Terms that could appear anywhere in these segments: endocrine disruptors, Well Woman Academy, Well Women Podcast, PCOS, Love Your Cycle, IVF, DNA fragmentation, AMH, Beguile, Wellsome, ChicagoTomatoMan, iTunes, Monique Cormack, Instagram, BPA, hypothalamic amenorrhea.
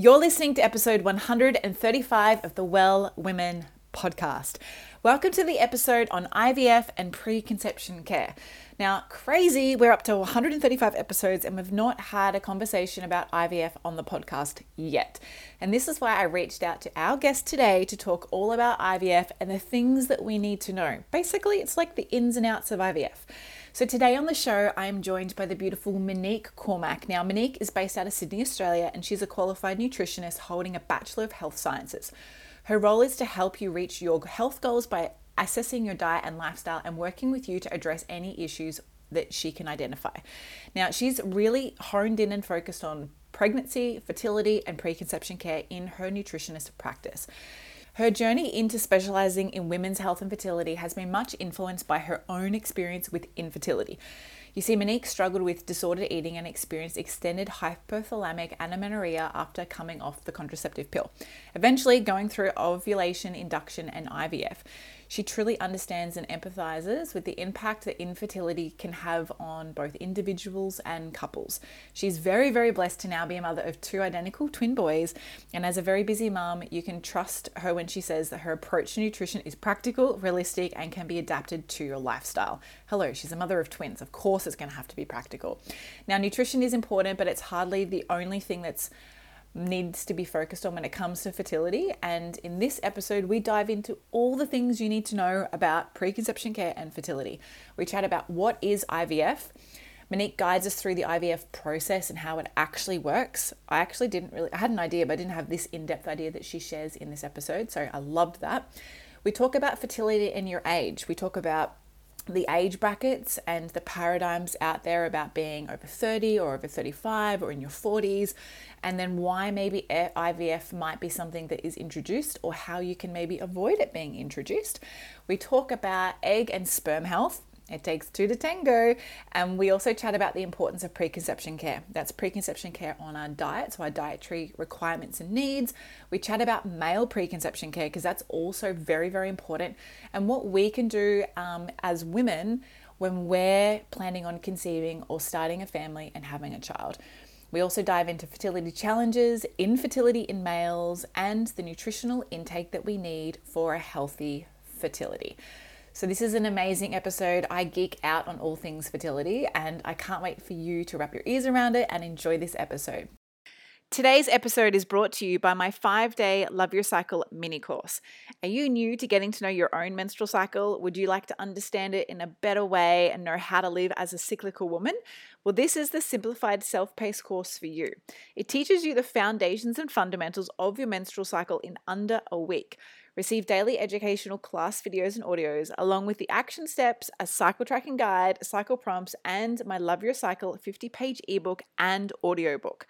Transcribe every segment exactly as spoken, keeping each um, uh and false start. You're listening to episode one hundred thirty-five of the Well Women Podcast. Welcome to the episode on I V F and preconception care. Now, crazy, we're up to one hundred thirty-five episodes and we've not had a conversation about I V F on the podcast yet. And this is why I reached out to our guest today to talk all about I V F and the things that we need to know. Basically, it's like the ins and outs of I V F. So today on the show, I am joined by the beautiful Monique Cormack. Now, Monique is based out of Sydney, Australia, and she's a qualified nutritionist holding a Bachelor of Health Sciences. Her role is to help you reach your health goals by assessing your diet and lifestyle and working with you to address any issues that she can identify. Now, she's really honed in and focused on pregnancy, fertility, and preconception care in her nutritionist practice. Her journey into specializing in women's health and fertility has been much influenced by her own experience with infertility. You see, Monique struggled with disordered eating and experienced extended hypothalamic amenorrhea after coming off the contraceptive pill, eventually going through ovulation, induction, and I V F. She truly understands and empathizes with the impact that infertility can have on both individuals and couples. She's very, very blessed to now be a mother of two identical twin boys. And as a very busy mom, you can trust her when she says that her approach to nutrition is practical, realistic, and can be adapted to your lifestyle. Hello, she's a mother of twins. Of course, it's going to have to be practical. Now, nutrition is important, but it's hardly the only thing that's needs to be focused on when it comes to fertility. And in this episode, we dive into all the things you need to know about preconception care and fertility. We chat about what is I V F. Monique guides us through the I V F process and how it actually works. I actually didn't really, I had an idea, but I didn't have this in-depth idea that she shares in this episode. So I loved that. We talk about fertility and your age. We talk about the age brackets and the paradigms out there about being over thirty or over thirty-five or in your forties, and then why maybe I V F might be something that is introduced or how you can maybe avoid it being introduced. We talk about egg and sperm health. It takes two to tango. And we also chat about the importance of preconception care. That's preconception care on our diet, so our dietary requirements and needs. We chat about male preconception care because that's also very, very important. And what we can do um, as women when we're planning on conceiving or starting a family and having a child. We also dive into fertility challenges, infertility in males, and the nutritional intake that we need for a healthy fertility. So this is an amazing episode. I geek out on all things fertility, and I can't wait for you to wrap your ears around it and enjoy this episode. Today's episode is brought to you by my five-day Love Your Cycle mini course. Are you new to getting to know your own menstrual cycle? Would you like to understand it in a better way and know how to live as a cyclical woman? Well, this is the simplified self-paced course for you. It teaches you the foundations and fundamentals of your menstrual cycle in under a week. Receive daily educational class videos and audios, along with the action steps, a cycle tracking guide, cycle prompts, and my Love Your Cycle fifty-page ebook and audiobook.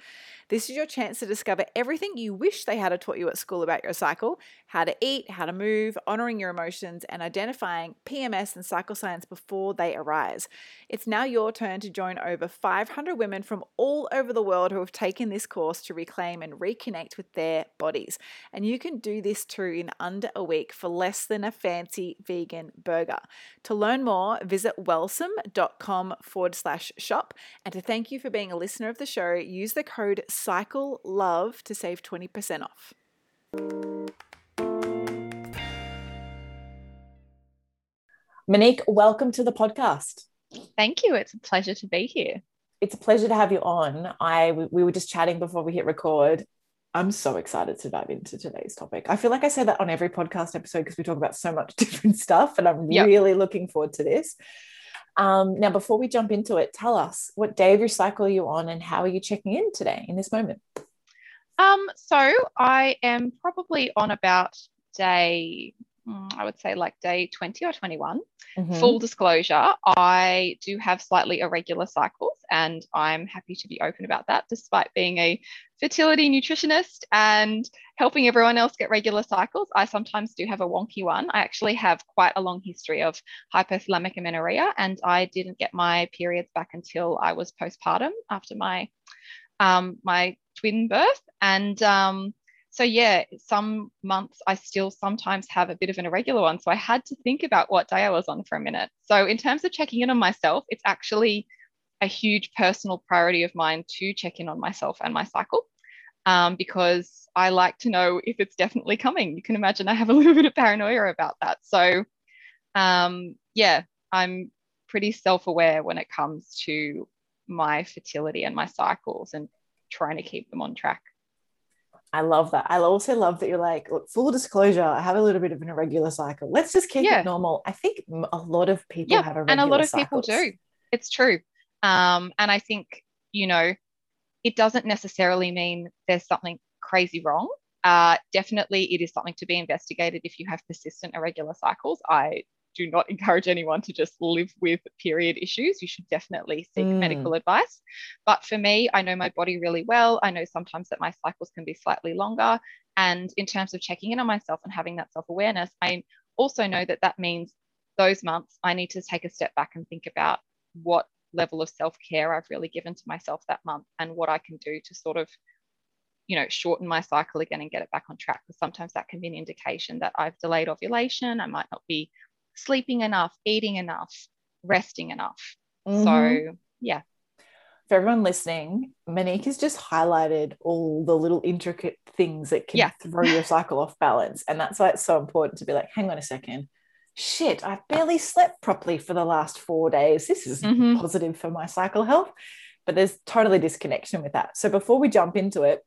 This is your chance to discover everything you wish they had taught you at school about your cycle, how to eat, how to move, honoring your emotions, and identifying P M S and cycle signs before they arise. It's now your turn to join over five hundred women from all over the world who have taken this course to reclaim and reconnect with their bodies. And you can do this too in under a week for less than a fancy vegan burger. To learn more, visit wellsome.com forward slash shop. And to thank you for being a listener of the show, use the code CycleLove to save twenty percent off. Monique, welcome to the podcast. Thank you. It's a pleasure to be here. It's a pleasure to have you on. I we were just chatting before we hit record. I'm so excited to dive into today's topic. I feel like I say that on every podcast episode because we talk about so much different stuff, and I'm yep. really looking forward to this. Um, now, before we jump into it, tell us, what day of your cycle are you on and how are you checking in today in this moment? Um, so I am probably on about day, I would say like day twenty or twenty-one. Mm-hmm. Full disclosure, I do have slightly irregular cycles, and I'm happy to be open about that, despite being a fertility nutritionist and helping everyone else get regular cycles. I sometimes do have a wonky one. I actually have quite a long history of hypothalamic amenorrhea, and I didn't get my periods back until I was postpartum after my um, my twin birth. And um So yeah, some months I still sometimes have a bit of an irregular one. So I had to think about what day I was on for a minute. So in terms of checking in on myself, it's actually a huge personal priority of mine to check in on myself and my cycle, um, because I like to know if it's definitely coming. You can imagine I have a little bit of paranoia about that. So um, yeah, I'm pretty self-aware when it comes to my fertility and my cycles and trying to keep them on track. I love that. I also love that you're like, look, full disclosure, I have a little bit of an irregular cycle. Let's just keep yeah. it normal. I think a lot of people yeah, have irregular cycles. And a lot of cycles. people do. It's true. Um, and I think, you know, it doesn't necessarily mean there's something crazy wrong. Uh, definitely it is something to be investigated if you have persistent irregular cycles. I do not encourage anyone to just live with period issues. You should definitely seek mm. medical advice. But for me, I know my body really well. I know sometimes that my cycles can be slightly longer. And in terms of checking in on myself and having that self-awareness, I also know that that means those months I need to take a step back and think about what level of self-care I've really given to myself that month and what I can do to sort of, you know, shorten my cycle again and get it back on track. Because sometimes that can be an indication that I've delayed ovulation. I might not be sleeping enough, eating enough, resting enough. Mm-hmm. So yeah. For everyone listening, Monique has just highlighted all the little intricate things that can yeah. throw your cycle off balance. And that's why it's so important to be like, hang on a second. Shit, I barely slept properly for the last four days. This is mm-hmm. positive for my cycle health. But there's totally disconnection with that. So before we jump into it,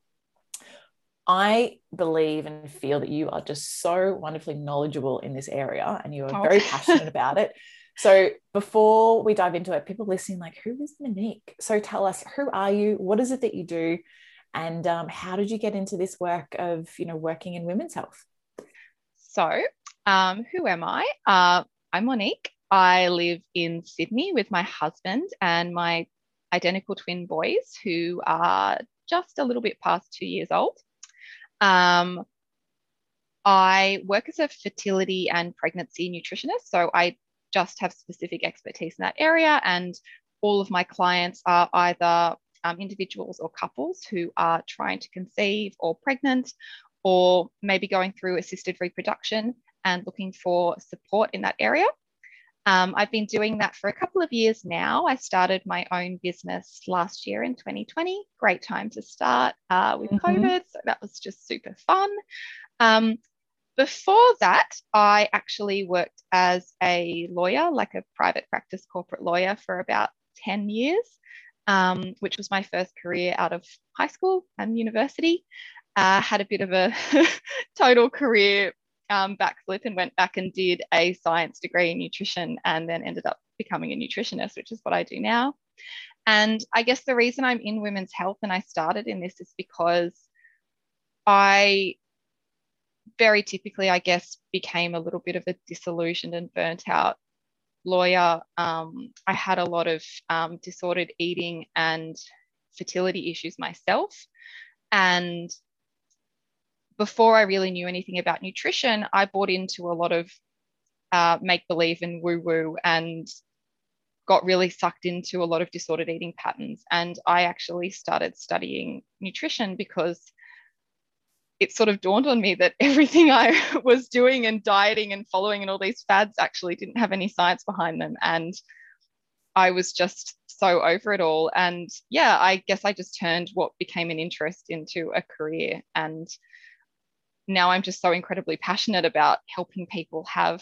I believe and feel that you are just so wonderfully knowledgeable in this area and you are oh. very passionate about it. So before we dive into it, people listening like, who is Monique? So tell us, who are you? What is it that you do? And um, how did you get into this work of, you know, working in women's health? So um, who am I? Uh, I'm Monique. I live in Sydney with my husband and my identical twin boys who are just a little bit past two years old. Um, I work as a fertility and pregnancy nutritionist, so I just have specific expertise in that area, and all of my clients are either um, individuals or couples who are trying to conceive or pregnant or maybe going through assisted reproduction and looking for support in that area. Um, I've been doing that for a couple of years now. I started my own business last year in twenty twenty. Great time to start uh, with mm-hmm. COVID. So that was just super fun. Um, before that, I actually worked as a lawyer, like a private practice corporate lawyer for about ten years, um, which was my first career out of high school and university. Uh, had a bit of a total career Um, backflip and went back and did a science degree in nutrition and then ended up becoming a nutritionist, which is what I do now. And I guess the reason I'm in women's health and I started in this is because I very typically, I guess, became a little bit of a disillusioned and burnt out lawyer. Um, I had a lot of um, disordered eating and fertility issues myself. And before I really knew anything about nutrition, I bought into a lot of uh, make-believe and woo-woo and got really sucked into a lot of disordered eating patterns. And I actually started studying nutrition because it sort of dawned on me that everything I was doing and dieting and following and all these fads actually didn't have any science behind them. And I was just so over it all. And yeah, I guess I just turned what became an interest into a career. And now I'm just so incredibly passionate about helping people have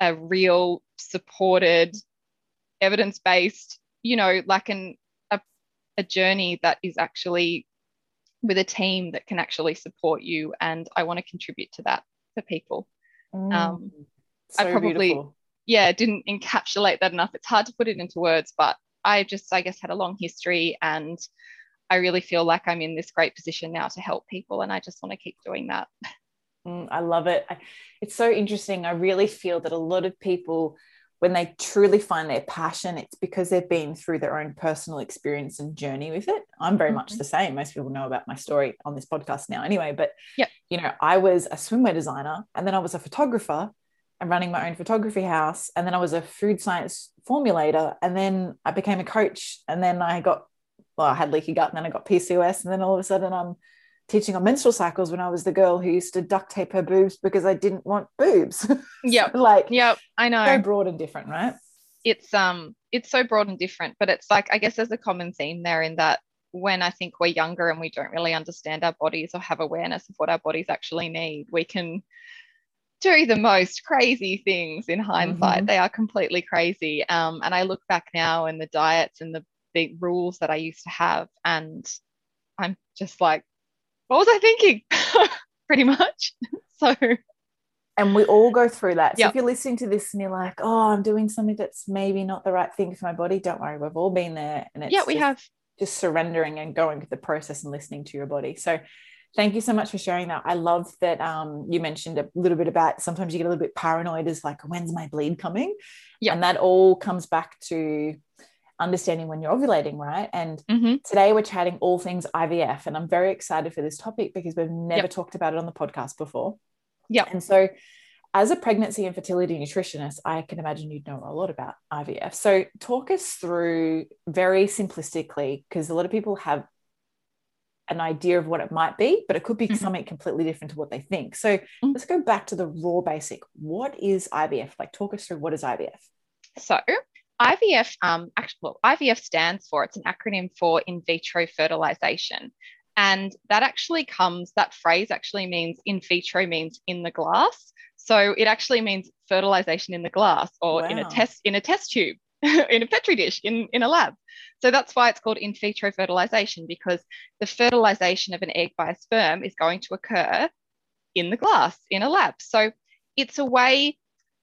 a real supported, evidence-based, you know, like an a, a journey that is actually with a team that can actually support you. And I want to contribute to that for people. Mm, um, so I probably, beautiful. yeah, didn't encapsulate that enough. It's hard to put it into words, but I just, I guess, had a long history and I really feel like I'm in this great position now to help people, and I just want to keep doing that. Mm, I love it. I, it's so interesting. I really feel that a lot of people, when they truly find their passion, it's because they've been through their own personal experience and journey with it. I'm very mm-hmm. much the same. Most people know about my story on this podcast now anyway, but yep. you know, I was a swimwear designer, and then I was a photographer and running my own photography house. And then I was a food science formulator, and then I became a coach, and then I got, well, I had leaky gut, and then I got P C O S. And then all of a sudden I'm teaching on menstrual cycles when I was the girl who used to duct tape her boobs because I didn't want boobs. Yeah. Like, yeah, I know. So broad and different, right? It's, um, it's so broad and different, but it's like, I guess there's a common theme there in that when I think we're younger and we don't really understand our bodies or have awareness of what our bodies actually need, we can do the most crazy things in hindsight. Mm-hmm. They are completely crazy. Um, and I look back now and the diets and the, the rules that I used to have, and I'm just like, what was I thinking? Pretty much. So, and we all go through that. So yep. if you're listening to this and you're like, oh, I'm doing something that's maybe not the right thing for my body, don't worry, we've all been there. And it's yeah, we just, have. just surrendering and going with the process and listening to your body. So thank you so much for sharing that. I love that um, you mentioned a little bit about sometimes you get a little bit paranoid as like, when's my bleed coming? Yep. And that all comes back to understanding when you're ovulating, right? And mm-hmm. today we're chatting all things I V F, and I'm very excited for this topic because we've never yep. talked about it on the podcast before. Yeah. And so as a pregnancy and fertility nutritionist, I can imagine you'd know a lot about I V F. So talk us through very simplistically, because a lot of people have an idea of what it might be, but it could be mm-hmm. something completely different to what they think. So mm-hmm. let's go back to the raw basic. What is I V F? Like, talk us through, what is I V F? So I V F, um, actually, well, I V F stands for, it's an acronym for in vitro fertilization. And that actually comes, that phrase actually means, in vitro means in the glass. So it actually means fertilization in the glass, or wow. in a test, in a test tube, in a Petri dish, in, in a lab. So that's why it's called in vitro fertilization, because the fertilization of an egg by a sperm is going to occur in the glass, in a lab. So it's a way...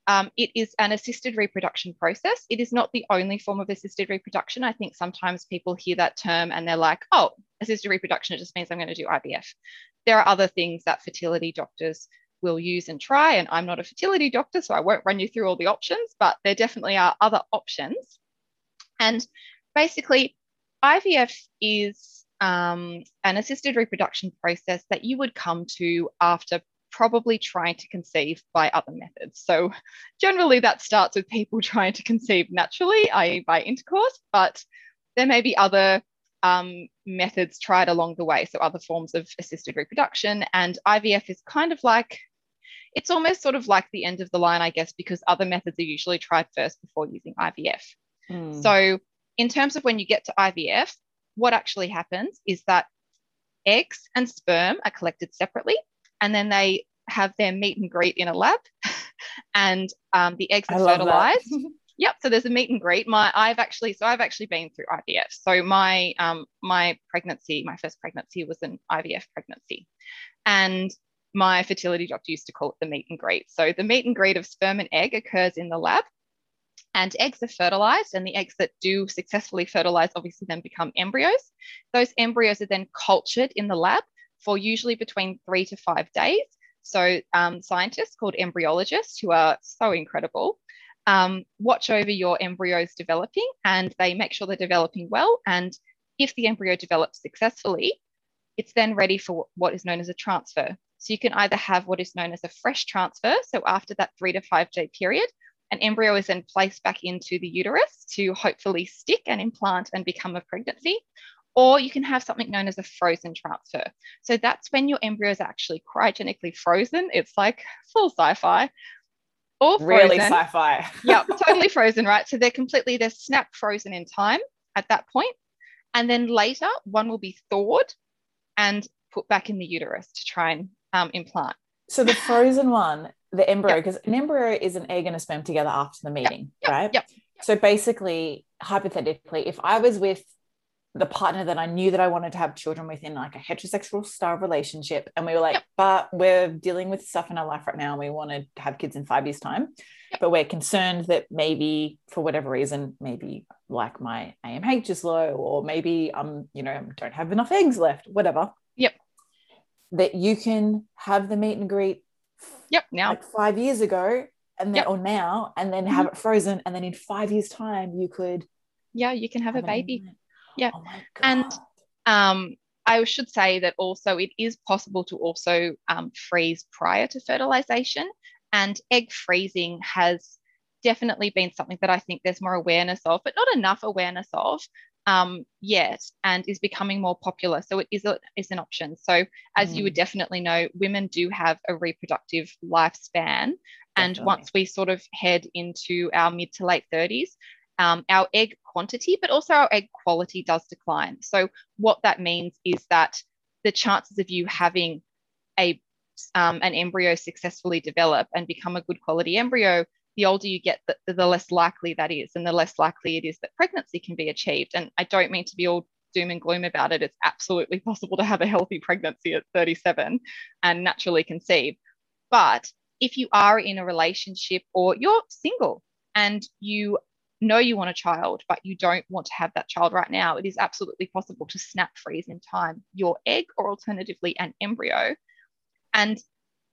Um, it is an assisted reproduction process. It is not the only form of assisted reproduction. I think sometimes people hear that term and they're like, oh, assisted reproduction, it just means I'm going to do I V F. There are other things that fertility doctors will use and try, and I'm not a fertility doctor, so I won't run you through all the options, but there definitely are other options. And basically, I V F is um, an assisted reproduction process that you would come to after probably trying to conceive by other methods. So generally that starts with people trying to conceive naturally, that is by intercourse, but there may be other um, methods tried along the way, so other forms of assisted reproduction. And I V F is kind of like, it's almost sort of like the end of the line, I guess, because other methods are usually tried first before using I V F. Mm. So in terms of when you get to I V F, what actually happens is that eggs and sperm are collected separately, and then they have their meet and greet in a lab, and um, the eggs are fertilized. Yep. So there's a meet and greet. My, I've actually, so I've actually been through I V F. So my, um, my pregnancy, my first pregnancy was an I V F pregnancy, and my fertility doctor used to call it the meet and greet. So the meet and greet of sperm and egg occurs in the lab, and eggs are fertilized, and the eggs that do successfully fertilize obviously then become embryos. Those embryos are then cultured in the lab for usually between three to five days. So um, scientists called embryologists, who are so incredible, um, watch over your embryos developing, and they make sure they're developing well. And if the embryo develops successfully, it's then ready for what is known as a transfer. So you can either have what is known as a fresh transfer. So after that three to five day period, an embryo is then placed back into the uterus to hopefully stick and implant and become a pregnancy. Or you can have something known as a frozen transfer. So that's when your embryos are actually cryogenically frozen. It's like full sci-fi. Or frozen. Really sci-fi. Yeah, totally frozen, right? So they're completely, they're snap frozen in time at that point. And then later, one will be thawed and put back in the uterus to try and um, implant. So the frozen one, the embryo, because yep. an embryo is an egg and a sperm together after the meeting, yep. Yep. right? Yep. Yep. So basically, hypothetically, if I was with the partner that I knew that I wanted to have children with in like a heterosexual style relationship, and we were like, yep. but we're dealing with stuff in our life right now, and we want to have kids in five years time, yep. but we're concerned that maybe for whatever reason, maybe like my A M H is low, or maybe um, you know, don't have enough eggs left, whatever. Yep. That you can have the meet and greet Yep. Now. Like five years ago and then, yep. or now, and then have it frozen. And then in five years time, you could. Yeah. You can have, have a baby. Yeah. Oh my God. And um, I should say that also it is possible to also um, freeze prior to fertilization, and egg freezing has definitely been something that I think there's more awareness of, but not enough awareness of um, yet, and is becoming more popular. So it is a, is an option. So as mm. you would definitely know, women do have a reproductive lifespan. Definitely. And once we sort of head into our mid to late thirties, um, our egg quantity, but also our egg quality does decline. So what that means is that the chances of you having a um, an embryo successfully develop and become a good quality embryo, the older you get, the, the less likely that is, and the less likely it is that pregnancy can be achieved. And I don't mean to be all doom and gloom about it. It's absolutely possible to have a healthy pregnancy at thirty-seven and naturally conceive. But if you are in a relationship or you're single and you know you want a child, but you don't want to have that child right now, it is absolutely possible to snap freeze in time your egg, or alternatively an embryo. And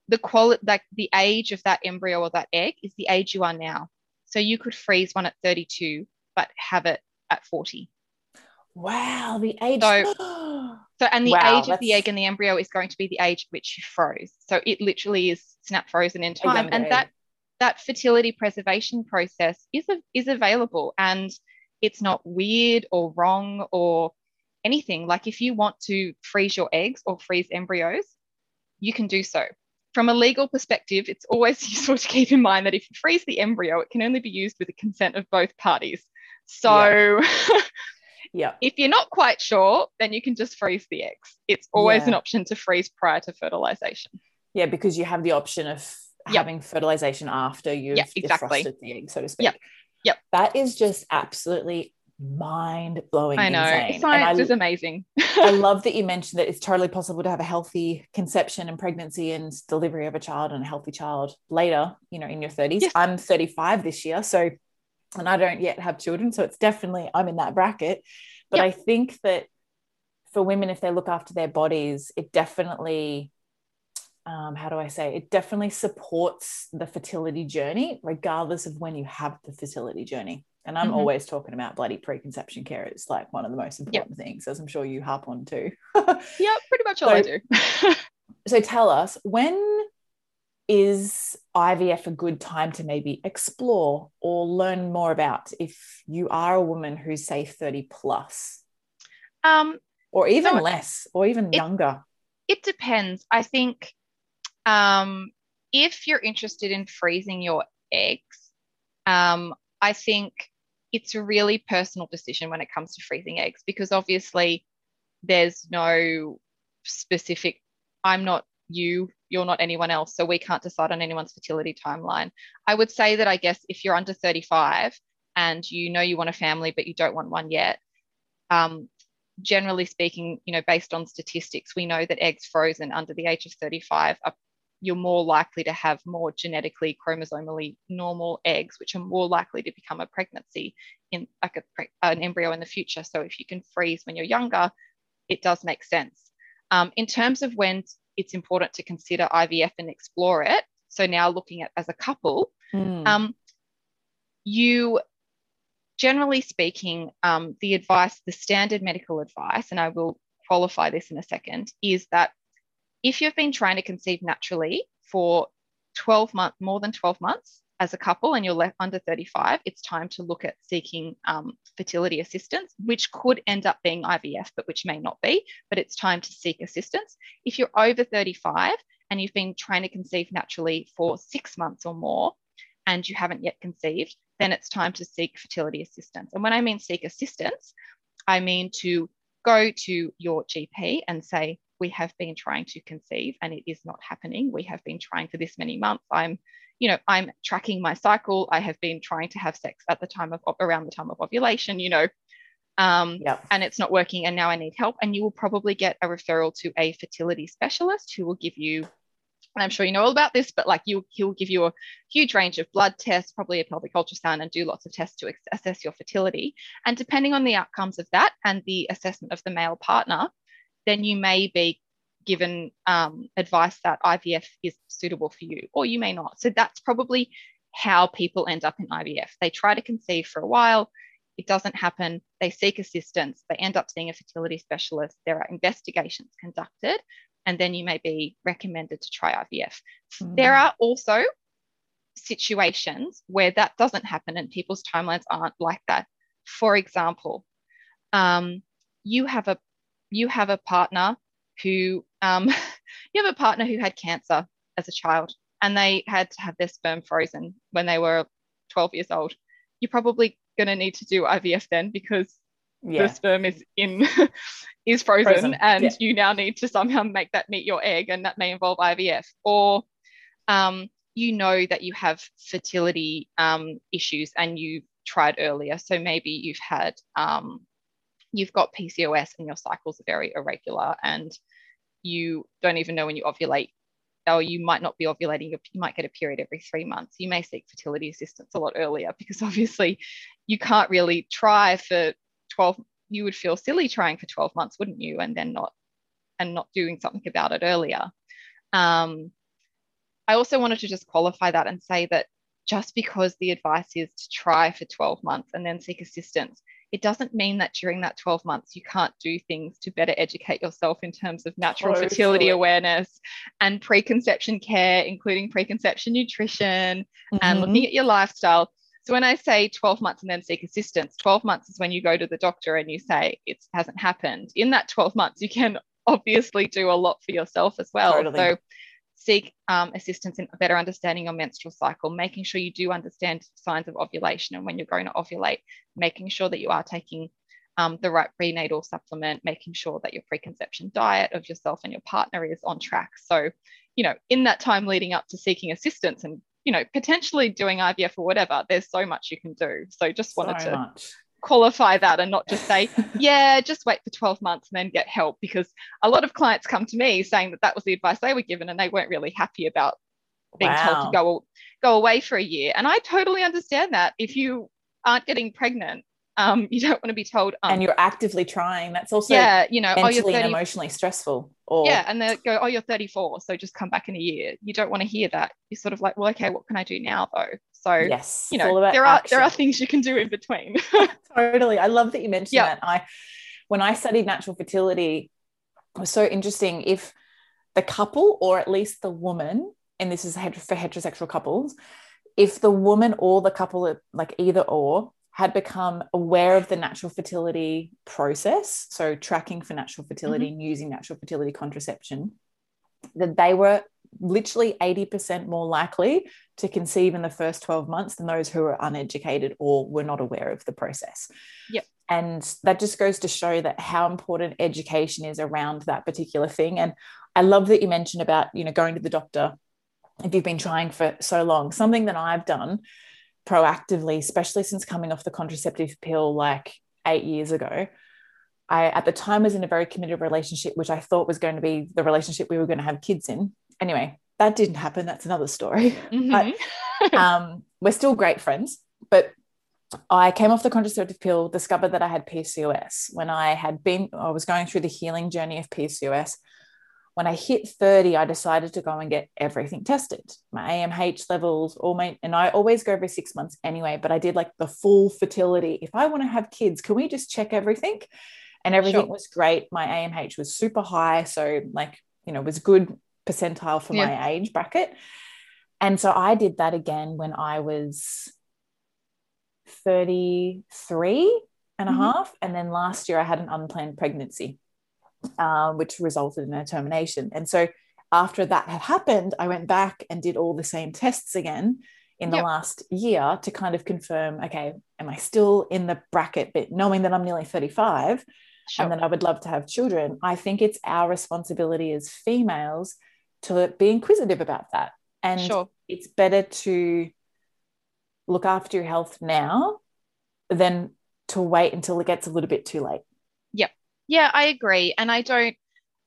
the quality, like the age of that embryo or that egg, is the age you are now. So you could freeze one at thirty-two, but have it at forty. Wow, the age. So, so and the wow, age that's... of the egg and the embryo is going to be the age at which you froze. So it literally is snap frozen in time, and egg. that that fertility preservation process is a, is available, and it's not weird or wrong or anything. Like if you want to freeze your eggs or freeze embryos, you can do so. From a legal perspective, it's always useful to keep in mind that if you freeze the embryo, it can only be used with the consent of both parties. So yeah. yeah. If you're not quite sure, then you can just freeze the eggs. It's always yeah. an option to freeze prior to fertilization. Yeah, because you have the option of yep. having fertilization after you've yep, exactly. defrosted the egg, so to speak. Yep. Yep. That is just absolutely mind-blowing. I know. Insane. Science I, is amazing. I love that you mentioned that it's totally possible to have a healthy conception and pregnancy and delivery of a child, and a healthy child later, you know, in your thirties. Yes. I'm thirty-five this year, so, and I don't yet have children, so it's definitely, I'm in that bracket. But yep. I think that for women, if they look after their bodies, it definitely, um, how do I say, it definitely supports the fertility journey, regardless of when you have the fertility journey. And I'm mm-hmm. always talking about bloody preconception care. It's like one of the most important yep. things, as I'm sure you harp on too. Yeah, pretty much all so, I do. So tell us, when is I V F a good time to maybe explore or learn more about if you are a woman who's, say, thirty plus? Um, or even so less, or even it, younger? It depends. I think um, if you're interested in freezing your eggs, um, I think it's a really personal decision when it comes to freezing eggs, because obviously there's no specific, I'm not you, you're not anyone else, so we can't decide on anyone's fertility timeline. I would say that I guess if you're under thirty-five and you know you want a family but you don't want one yet, um, generally speaking, you know, based on statistics, we know that eggs frozen under the age of thirty-five are you're more likely to have more genetically chromosomally normal eggs, which are more likely to become a pregnancy in like a pre- an embryo in the future. So if you can freeze when you're younger, it does make sense. Um, in terms of when it's important to consider I V F and explore it, so now looking at as a couple, mm. um, you generally speaking, um, the advice, the standard medical advice, and I will qualify this in a second, is that if you've been trying to conceive naturally for twelve months, more than twelve months as a couple, and you're left under thirty-five, it's time to look at seeking um, fertility assistance, which could end up being I V F, but which may not be, but it's time to seek assistance. If you're over thirty-five and you've been trying to conceive naturally for six months or more, and you haven't yet conceived, then it's time to seek fertility assistance. And when I mean seek assistance, I mean to go to your G P and say, we have been trying to conceive and it is not happening. We have been trying for this many months. I'm, you know, I'm tracking my cycle. I have been trying to have sex at the time of, around the time of ovulation, you know, um, yep. and it's not working, and now I need help. And you will probably get a referral to a fertility specialist who will give you, and I'm sure you know all about this, but like you, he'll give you a huge range of blood tests, probably a pelvic ultrasound, and do lots of tests to assess your fertility. And depending on the outcomes of that and the assessment of the male partner, then you may be given um, advice that I V F is suitable for you, or you may not. So that's probably how people end up in I V F. They try to conceive for a while. It doesn't happen. They seek assistance. They end up seeing a fertility specialist. There are investigations conducted, and then you may be recommended to try I V F. Mm. There are also situations where that doesn't happen and people's timelines aren't like that. For example, um, you have a you have a partner who um, you have a partner who had cancer as a child, and they had to have their sperm frozen when they were twelve years old. You're probably going to need to do I V F then, because yeah. the sperm is in is frozen, frozen. and yeah. you now need to somehow make that meet your egg, and that may involve I V F. Or um, you know that you have fertility um, issues and you tried earlier, so maybe you've had um, you've got P C O S and your cycles are very irregular, and you don't even know when you ovulate, or you might not be ovulating. You might get a period every three months. You may seek fertility assistance a lot earlier, because obviously you can't really try for twelve. You would feel silly trying for twelve months, wouldn't you? And then not and not doing something about it earlier. Um, I also wanted to just qualify that and say that just because the advice is to try for twelve months and then seek assistance, it doesn't mean that during that twelve months you can't do things to better educate yourself in terms of natural totally. fertility awareness and preconception care, including preconception nutrition mm-hmm. and looking at your lifestyle. So when I say twelve months and then seek assistance, twelve months is when you go to the doctor and you say it hasn't happened. In that twelve months, you can obviously do a lot for yourself as well. Totally. So seek um, assistance in better understanding your menstrual cycle, making sure you do understand signs of ovulation and when you're going to ovulate, making sure that you are taking um, the right prenatal supplement, making sure that your preconception diet of yourself and your partner is on track. So, you know, in that time leading up to seeking assistance and, you know, potentially doing I V F or whatever, there's so much you can do. So just wanted so to much. qualify that and not just say, yeah, just wait for twelve months and then get help, because a lot of clients come to me saying that that was the advice they were given and they weren't really happy about being wow. told to go go away for a year. And I totally understand that. If you aren't getting pregnant, um you don't want to be told um, and you're actively trying. That's also yeah you know mentally oh, you're thirty and emotionally stressful, or yeah and they go, oh, you're thirty-four, so just come back in a year. You don't want to hear that. You're sort of like, well, okay, what can I do now though? So yes, you know, there are action. there are things you can do in between. Totally. I love that you mentioned yep. that. I when I studied natural fertility, it was so interesting. If the couple, or at least the woman, and this is for heterosexual couples, if the woman or the couple, like either or, had become aware of the natural fertility process, so tracking for natural fertility mm-hmm. and using natural fertility contraception, that they were literally eighty percent more likely to conceive in the first twelve months than those who were uneducated or were not aware of the process. Yep. And that just goes to show that how important education is around that particular thing. And I love that you mentioned about, you know, going to the doctor if you've been trying for so long. Something that I've done proactively, especially since coming off the contraceptive pill like eight years ago, I at the time was in a very committed relationship, which I thought was going to be the relationship we were going to have kids in. Anyway, that didn't happen. That's another story. Mm-hmm. But um, we're still great friends. But I came off the contraceptive pill, discovered that I had P C O S. When I had been, I was going through the healing journey of P C O S. When I hit thirty, I decided to go and get everything tested. My A M H levels, all my, and I always go every six months anyway, but I did like the full fertility. If I want to have kids, can we just check everything? And everything sure. was great. My A M H was super high. So like, you know, it was good percentile for yeah. my age bracket. And so I did that again when I was thirty-three and mm-hmm. a half. And then last year I had an unplanned pregnancy, uh, which resulted in a termination. And so after that had happened, I went back and did all the same tests again in the yep. last year to kind of confirm, okay, am I still in the bracket? But knowing that I'm nearly thirty-five sure. and that I would love to have children, I think it's our responsibility as females to be inquisitive about that. And sure. it's better to look after your health now than to wait until it gets a little bit too late. Yep. Yeah, I agree. And I don't,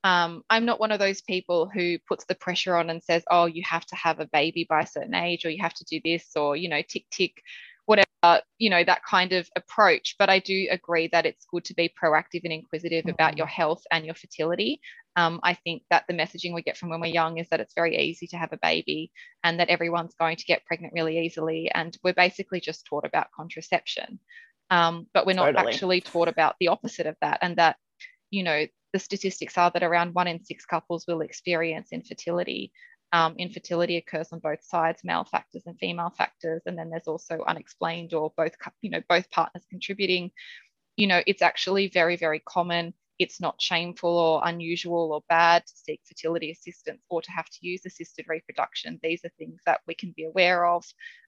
um, I'm not one of those people who puts the pressure on and says, oh, you have to have a baby by a certain age, or you have to do this, or, you know, tick, tick. whatever, you know, that kind of approach. But I do agree that it's good to be proactive and inquisitive mm-hmm. about your health and your fertility. Um, I think that the messaging we get from when we're young is that it's very easy to have a baby and that everyone's going to get pregnant really easily. And we're basically just taught about contraception. Um, but we're not totally. actually taught about the opposite of that, and that, you know, the statistics are that around one in six couples will experience infertility. Um, infertility occurs on both sides, male factors and female factors, and then there's also unexplained or both, you know, both partners contributing. You know, it's actually very, very common. It's not shameful or unusual or bad to seek fertility assistance or to have to use assisted reproduction. These are things that we can be aware of.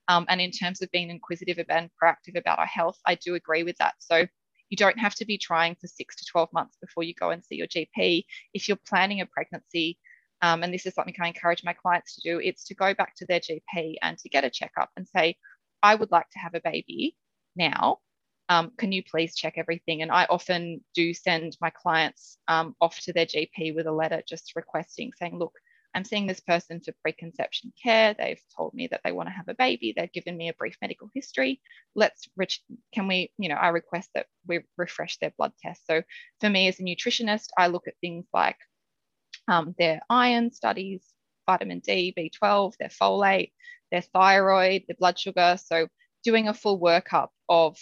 Um, and in terms of being inquisitive and proactive about our health, I do agree with that. So you don't have to be trying for six to twelve months before you go and see your G P. If you're planning a pregnancy, um, and this is something I encourage my clients to do, it's to go back to their G P and to get a checkup and say, I would like to have a baby now. Um, can you please check everything? And I often do send my clients um, off to their G P with a letter just requesting, saying, look, I'm seeing this person for preconception care. They've told me that they want to have a baby. They've given me a brief medical history. Let's, rich, can we, you know, I request that we refresh their blood test. So for me as a nutritionist, I look at things like um, their iron studies, vitamin D, B twelve, their folate, their thyroid, their blood sugar. So doing a full workup of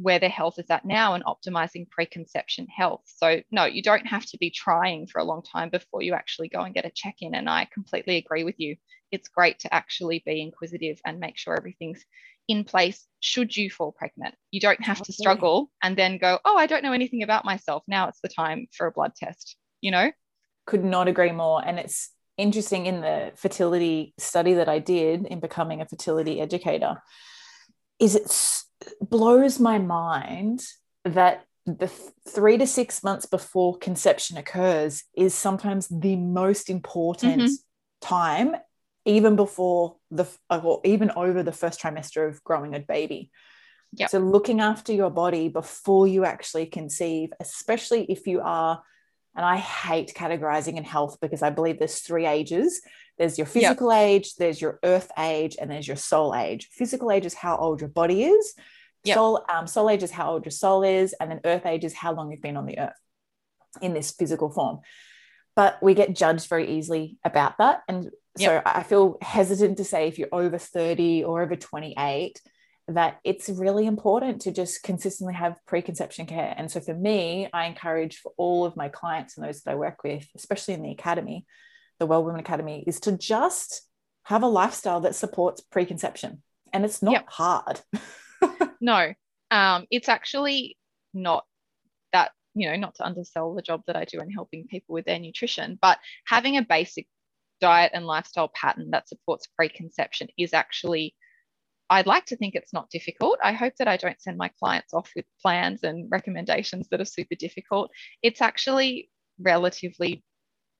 where their health is at now and optimizing preconception health. So no, you don't have to be trying for a long time before you actually go and get a check-in. And I completely agree with you. It's great to actually be inquisitive and make sure everything's in place should you fall pregnant. You don't have to struggle and then go, oh, I don't know anything about myself. Now it's the time for a blood test, you know? Could not agree more. And it's interesting, in the fertility study that I did in becoming a fertility educator, is it's blows my mind that the three to six months before conception occurs is sometimes the most important mm-hmm. time, even before the or even over the first trimester of growing a baby. Yep. So looking after your body before you actually conceive, especially if you are, and I hate categorizing in health because I believe there's three ages. There's your physical yep. age, there's your earth age, and there's your soul age. Physical age is how old your body is. Yep. Soul, um, soul age is how old your soul is. And then earth age is how long you've been on the earth in this physical form. But we get judged very easily about that. And yep. so I feel hesitant to say if you're over thirty or over twenty-eight, that it's really important to just consistently have preconception care. And so for me, I encourage for all of my clients and those that I work with, especially in the academy, the Well Women Academy, is to just have a lifestyle that supports preconception. And it's not yep. hard. No, um, it's actually not that, you know, not to undersell the job that I do in helping people with their nutrition, but having a basic diet and lifestyle pattern that supports preconception is actually, I'd like to think it's not difficult. I hope that I don't send my clients off with plans and recommendations that are super difficult. It's actually relatively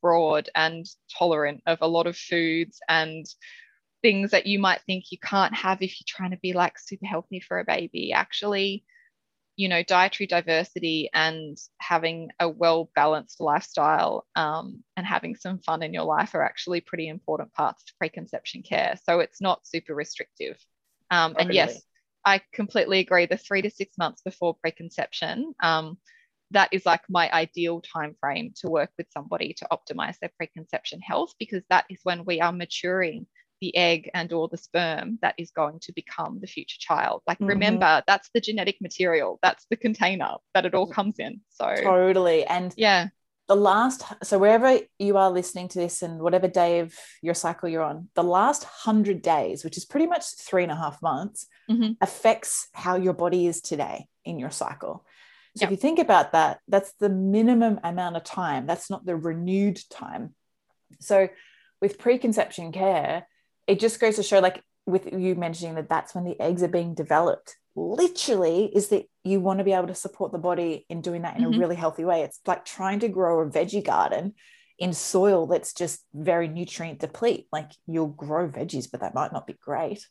broad and tolerant of a lot of foods and things that you might think you can't have if you're trying to be like super healthy for a baby. Actually, you know, dietary diversity and having a well-balanced lifestyle um, and having some fun in your life are actually pretty important parts to preconception care. So it's not super restrictive. Um, and really. Yes, I completely agree. The three to six months before preconception, um, that is like my ideal timeframe to work with somebody to optimize their preconception health, because that is when we are maturing the egg and or the sperm that is going to become the future child. Like, mm-hmm. remember, that's the genetic material. That's the container that it all comes in. So totally. And yeah, the last, so wherever you are listening to this and whatever day of your cycle you're on, the last hundred days, which is pretty much three and a half months, mm-hmm. affects how your body is today in your cycle. So yep. if you think about that, that's the minimum amount of time. That's not the renewed time. So with preconception care, it just goes to show, like with you mentioning that that's when the eggs are being developed, literally is that you want to be able to support the body in doing that in mm-hmm. a really healthy way. It's like trying to grow a veggie garden in soil that's just very nutrient deplete. Like, you'll grow veggies, but that might not be great.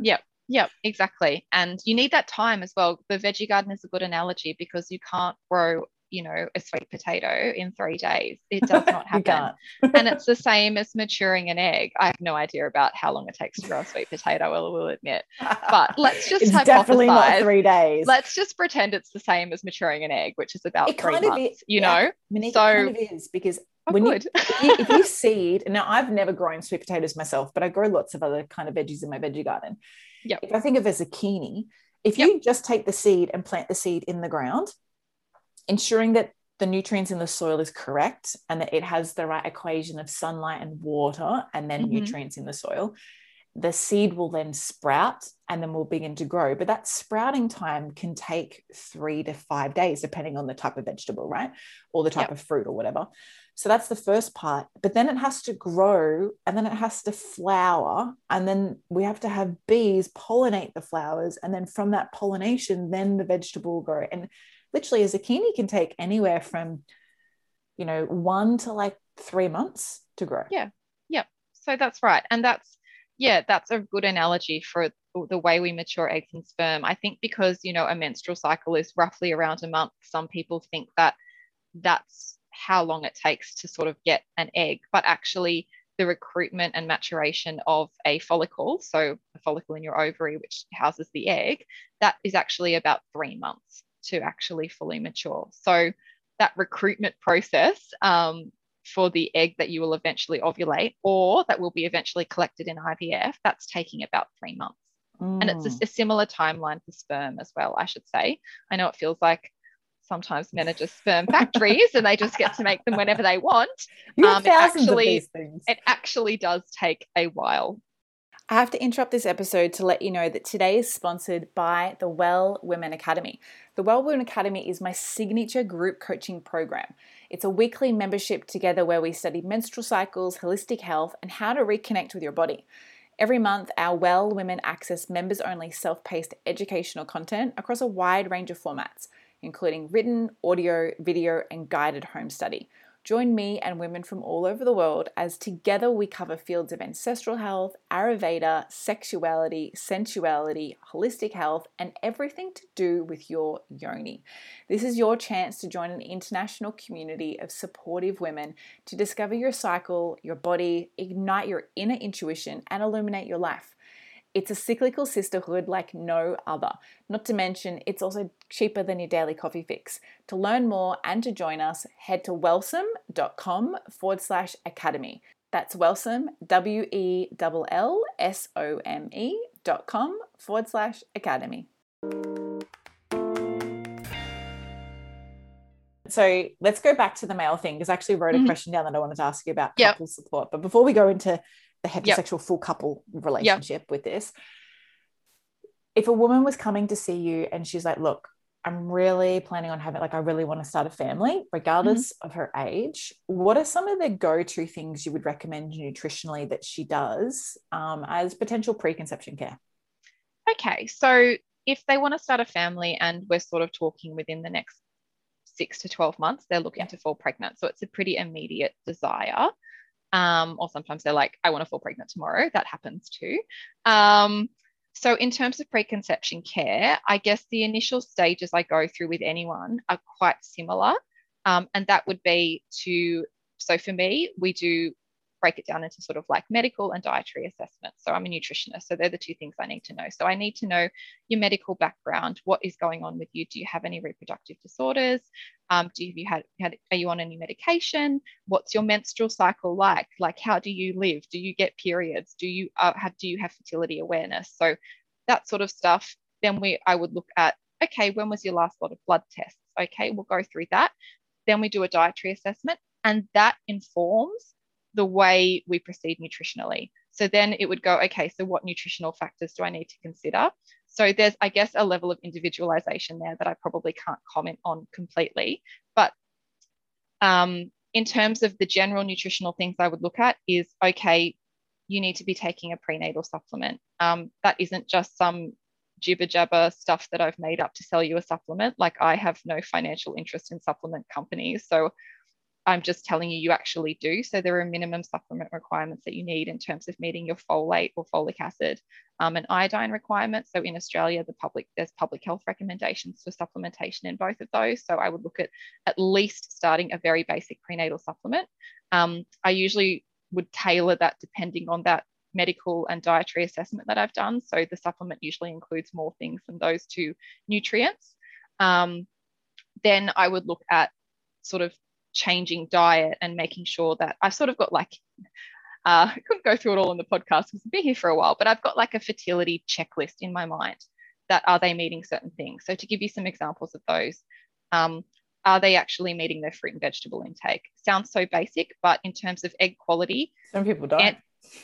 Yep. Yep, exactly. And you need that time as well. The veggie garden is a good analogy because you can't grow you know, a sweet potato in three days. It does not happen. And it's the same as maturing an egg. I have no idea about how long it takes to grow a sweet potato, I will, will admit. But let's just it's hypothesize. Definitely not three days. Let's just pretend it's the same as maturing an egg, which is about it three kind months, of is, you yeah, know. Monique, so, it kind of is because oh, when you, if you seed, now I've never grown sweet potatoes myself, but I grow lots of other kind of veggies in my veggie garden. Yep. If I think of a zucchini, if yep. you just take the seed and plant the seed in the ground, ensuring that the nutrients in the soil is correct and that it has the right equation of sunlight and water and then mm-hmm. nutrients in the soil, the seed will then sprout and then will begin to grow. But that sprouting time can take three to five days, depending on the type of vegetable, right? Or the type yep. of fruit or whatever. So that's the first part. But then it has to grow and then it has to flower. And then we have to have bees pollinate the flowers. And then from that pollination, then the vegetable will grow. And literally a zucchini can take anywhere from, you know, one to like three months to grow. Yeah. Yeah. So that's right. And that's, yeah, that's a good analogy for the way we mature eggs and sperm. I think because, you know, a menstrual cycle is roughly around a month, some people think that that's how long it takes to sort of get an egg, but actually the recruitment and maturation of a follicle, so a follicle in your ovary, which houses the egg, that is actually about three months to actually fully mature. So that recruitment process um, for the egg that you will eventually ovulate or that will be eventually collected in I V F, that's taking about three months. Mm. And it's a, a similar timeline for sperm as well, I should say. I know it feels like sometimes men are just sperm factories and they just get to make them whenever they want. Um, it, actually, it actually does take a while. I have to interrupt this episode to let you know that today is sponsored by the Well Women Academy. The Well Women Academy is my signature group coaching program. It's a weekly membership together where we study menstrual cycles, holistic health, and how to reconnect with your body. Every month, our Well Women access members-only self-paced educational content across a wide range of formats, including written, audio, video, and guided home study. Join me and women from all over the world as together we cover fields of ancestral health, Ayurveda, sexuality, sensuality, holistic health, and everything to do with your yoni. This is your chance to join an international community of supportive women to discover your cycle, your body, ignite your inner intuition, and illuminate your life. It's a cyclical sisterhood like no other. Not to mention, it's also cheaper than your daily coffee fix. To learn more and to join us, head to wellsome.com forward slash academy. That's Wellsome, W E L L S O M E dot com forward slash academy. So let's go back to the male thing, because I actually wrote a mm-hmm. question down that I wanted to ask you about yep. couple support. But before we go into the heterosexual yep. full couple relationship yep. with this, if a woman was coming to see you and she's like, look, I'm really planning on having, like, I really want to start a family, regardless mm-hmm. of her age, what are some of the go-to things you would recommend nutritionally that she does um, as potential preconception care? Okay. So if they want to start a family and we're sort of talking within the next six to twelve months, they're looking to fall pregnant. So it's a pretty immediate desire. Um, or sometimes they're like, I want to fall pregnant tomorrow. That happens too. Um, so in terms of preconception care, I guess the initial stages I go through with anyone are quite similar. Um, and that would be to, so for me, we do break it down into sort of like medical and dietary assessments. So I'm a nutritionist. So they're the two things I need to know. So I need to know your medical background. What is going on with you? Do you have any reproductive disorders? Um, do you have, had, are you on any medication? What's your menstrual cycle like? Like, how do you live? Do you get periods? Do you uh, have, do you have fertility awareness? So that sort of stuff. Then we, I would look at, okay, when was your last lot of blood tests? Okay, we'll go through that. Then we do a dietary assessment, and that informs the way we proceed nutritionally. So then it would go, okay, so what nutritional factors do I need to consider? So there's, I guess, a level of individualization there that I probably can't comment on completely. But um, in terms of the general nutritional things I would look at is, okay, you need to be taking a prenatal supplement. Um, that isn't just some jibber jabber stuff that I've made up to sell you a supplement. Like, I have no financial interest in supplement companies. So I'm just telling you you actually do. So there are minimum supplement requirements that you need in terms of meeting your folate or folic acid um, and iodine requirements. So in Australia, the public there's public health recommendations for supplementation in both of those. So I would look at at least starting a very basic prenatal supplement. Um, I usually would tailor that depending on that medical and dietary assessment that I've done. So the supplement usually includes more things than those two nutrients. Um, then I would look at sort of changing diet and making sure that I've sort of got like, uh, I couldn't go through it all on the podcast because I've been here for a while, but I've got like a fertility checklist in my mind that are they meeting certain things? So to give you some examples of those, um, are they actually meeting their fruit and vegetable intake? Sounds so basic, but in terms of egg quality, some people don't. Ant-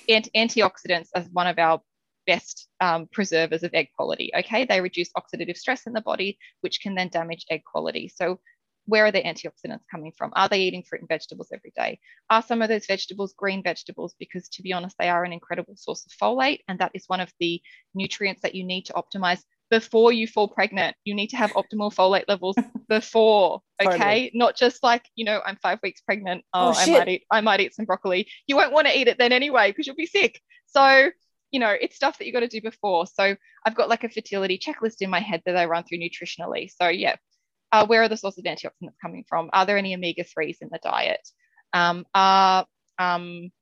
ant- antioxidants are one of our best um, preservers of egg quality. Okay, they reduce oxidative stress in the body, which can then damage egg quality. So where are the antioxidants coming from? Are they eating fruit and vegetables every day? Are some of those vegetables green vegetables? Because to be honest, they are an incredible source of folate, and that is one of the nutrients that you need to optimize before you fall pregnant. You need to have optimal folate levels before, okay? Totally. Not just like, you know, I'm five weeks pregnant. Oh, oh I might eat, I might eat some broccoli. You won't want to eat it then anyway because you'll be sick. So, you know, it's stuff that you got to do before. So I've got like a fertility checklist in my head that I run through nutritionally. So yeah. Uh, where are the sources of antioxidants coming from? Are there any omega threes in the diet? Um, are um,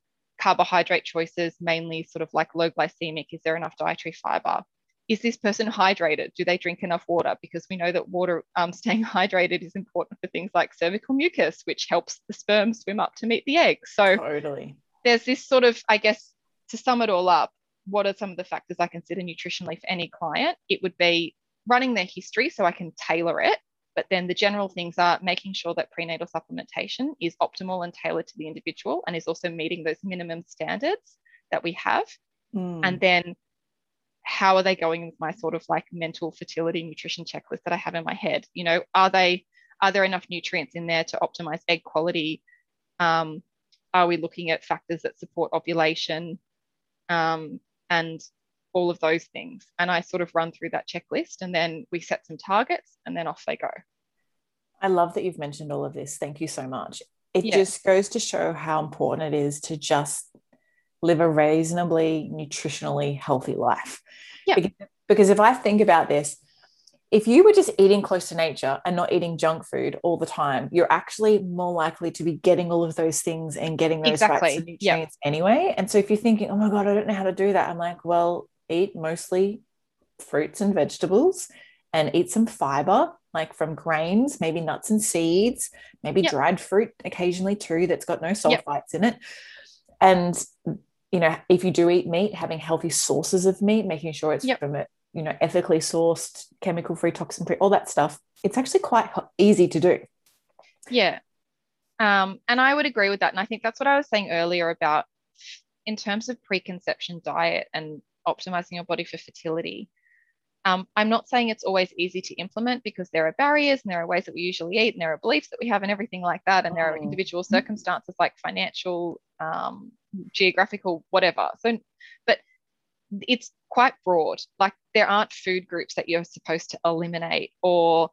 carbohydrate choices mainly sort of like low glycemic? Is there enough dietary fiber? Is this person hydrated? Do they drink enough water? Because we know that water, um, staying hydrated is important for things like cervical mucus, which helps the sperm swim up to meet the egg. So totally. There's this sort of, I guess, to sum it all up, what are some of the factors I consider nutritionally for any client? It would be running their history so I can tailor it. But then the general things are making sure that prenatal supplementation is optimal and tailored to the individual and is also meeting those minimum standards that we have. Mm. And then how are they going with my sort of like mental fertility nutrition checklist that I have in my head? You know, are they, are there enough nutrients in there to optimize egg quality? Um, are we looking at factors that support ovulation? Um, and all of those things. And I sort of run through that checklist and then we set some targets and then off they go. I love that you've mentioned all of this. Thank you so much. It yeah. just goes to show how important it is to just live a reasonably nutritionally healthy life. Yeah. Because if I think about this, if you were just eating close to nature and not eating junk food all the time, you're actually more likely to be getting all of those things and getting those exactly. facts and nutrients yeah. anyway. And so if you're thinking, oh my God, I don't know how to do that. I'm like, well, eat mostly fruits and vegetables and eat some fiber, like from grains, maybe nuts and seeds, maybe yep. dried fruit occasionally too, that's got no sulfites yep. in it. And, you know, if you do eat meat, having healthy sources of meat, making sure it's yep. from a, you know, ethically sourced, chemical-free, toxin-free, all that stuff. It's actually quite easy to do. Yeah. Um, and I would agree with that. And I think that's what I was saying earlier about in terms of preconception diet and optimizing your body for fertility. Um, I'm not saying it's always easy to implement because there are barriers and there are ways that we usually eat and there are beliefs that we have and everything like that. And oh. there are individual circumstances like financial, um, geographical, whatever. So, but it's quite broad. Like there aren't food groups that you're supposed to eliminate or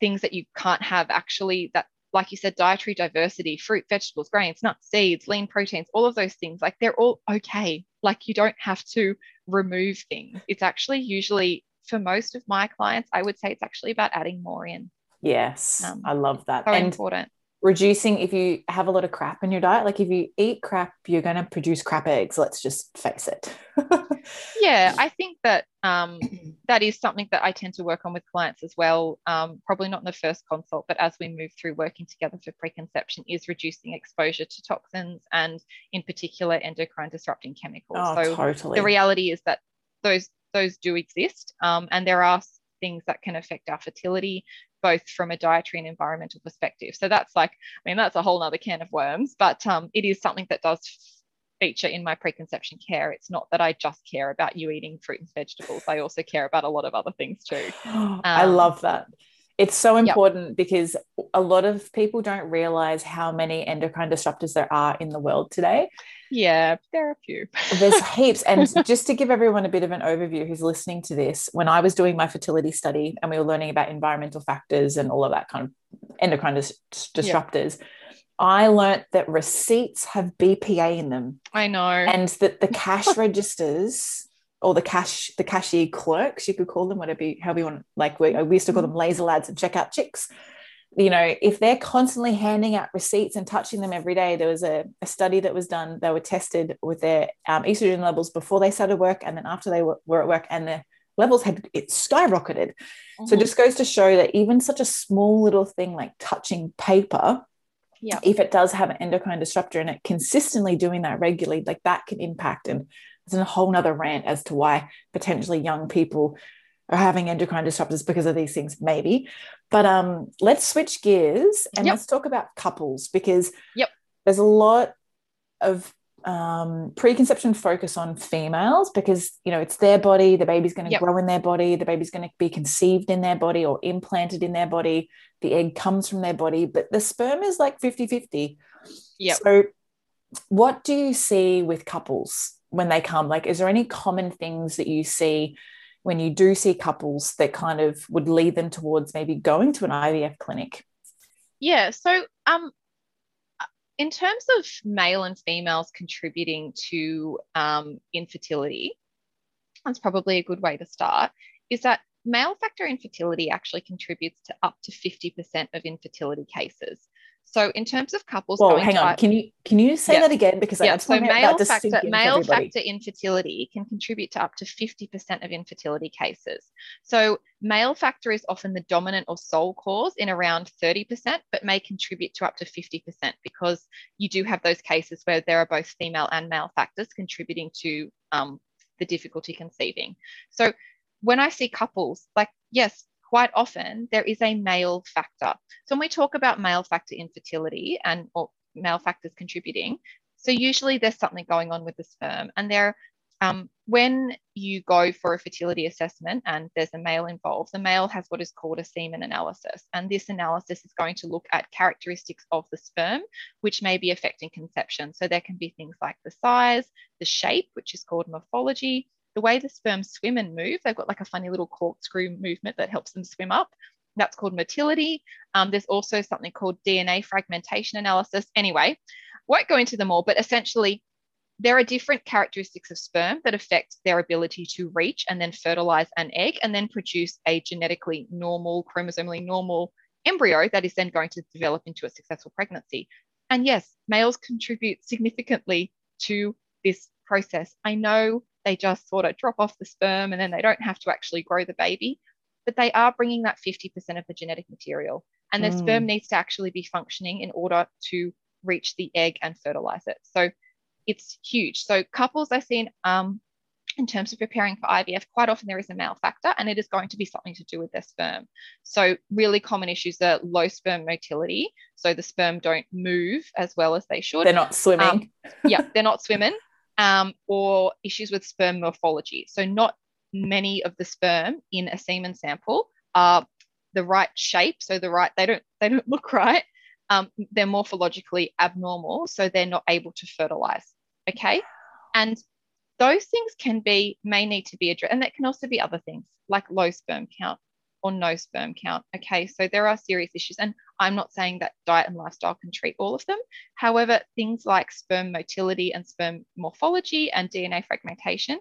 things that you can't have actually that, like you said, dietary diversity, fruit, vegetables, grains, nuts, seeds, lean proteins, all of those things, like they're all okay. Like you don't have to remove things. It's actually usually, for most of my clients, I would say it's actually about adding more in. Yes, um, I love that. So and important. Reducing, if you have a lot of crap in your diet, like if you eat crap, you're going to produce crap eggs. Let's just face it. Yeah, I think that um, that is something that I tend to work on with clients as well. Um, probably not in the first consult, but as we move through working together for preconception is reducing exposure to toxins and in particular endocrine disrupting chemicals. Oh, so totally. The reality is that those, those do exist um, and there are things that can affect our fertility, both from a dietary and environmental perspective. So that's like, I mean, that's a whole nother can of worms, but um, it is something that does feature in my preconception care. It's not that I just care about you eating fruit and vegetables. I also care about a lot of other things too. Um, I love that. It's so important yep. because a lot of people don't realize how many endocrine disruptors there are in the world today. Yeah, there are a few. There's heaps. And just to give everyone a bit of an overview who's listening to this, when I was doing my fertility study and we were learning about environmental factors and all of that kind of endocrine dis- disruptors, yep. I learnt that receipts have B P A in them. I know. And that the cash registers or the cash, the cashier clerks, you could call them, whatever you, however you want, like we, we used to call them laser lads and checkout chicks. You know, if they're constantly handing out receipts and touching them every day, there was a, a study that was done. They were tested with their um, estrogen levels before they started work and then after they were, were at work, and their levels had it skyrocketed. Mm-hmm. So it just goes to show that even such a small little thing like touching paper, yeah, if it does have an endocrine disruptor in it, consistently doing that regularly, like that can impact. And there's a whole nother rant as to why potentially young people are having endocrine disruptors because of these things, maybe. But um, let's switch gears and yep. let's talk about couples, because yep. there's a lot of um, preconception focus on females because, you know, it's their body, the baby's going to yep. grow in their body, the baby's going to be conceived in their body or implanted in their body, the egg comes from their body, but the sperm is like fifty-fifty. Yep. So what do you see with couples when they come? Like, is there any common things that you see when you do see couples that kind of would lead them towards maybe going to an I V F clinic? Yeah. So um, in terms of male and females contributing to um, infertility, that's probably a good way to start, is that male factor infertility actually contributes to up to fifty percent of infertility cases. So in terms of couples, well, hang on, like, can you can you say yeah. that again? Because yeah. I so male factor male factor infertility can contribute to up to fifty percent of infertility cases. So male factor is often the dominant or sole cause in around thirty percent, but may contribute to up to fifty percent because you do have those cases where there are both female and male factors contributing to um, the difficulty conceiving. So when I see couples, like yes. quite often there is a male factor. So when we talk about male factor infertility and or male factors contributing, so usually there's something going on with the sperm. And there, um, when you go for a fertility assessment and there's a male involved, the male has what is called a semen analysis. And this analysis is going to look at characteristics of the sperm, which may be affecting conception. So there can be things like the size, the shape, which is called morphology, the way the sperm swim and move. They've got like a funny little corkscrew movement that helps them swim up. That's called motility. Um, there's also something called D N A fragmentation analysis. Anyway, won't go into them all, but essentially there are different characteristics of sperm that affect their ability to reach and then fertilize an egg and then produce a genetically normal, chromosomally normal embryo that is then going to develop into a successful pregnancy. And yes, males contribute significantly to this process. I know they just sort of drop off the sperm and then they don't have to actually grow the baby, but they are bringing that fifty percent of the genetic material, and their mm. sperm needs to actually be functioning in order to reach the egg and fertilize it. So it's huge. So couples I've seen um, in terms of preparing for I V F, quite often there is a male factor and it is going to be something to do with their sperm. So really common issues are low sperm motility. So the sperm don't move as well as they should. They're not swimming. Um, yeah, they're not swimming. Um, or issues with sperm morphology. So not many of the sperm in a semen sample are the right shape. So the right, they don't, they don't look right. Um, they're morphologically abnormal. So they're not able to fertilize. Okay. And those things can be, may need to be addressed. And that can also be other things like low sperm count or no sperm count. Okay. So there are serious issues. And I'm not saying that diet and lifestyle can treat all of them. However, things like sperm motility and sperm morphology and D N A fragmentation,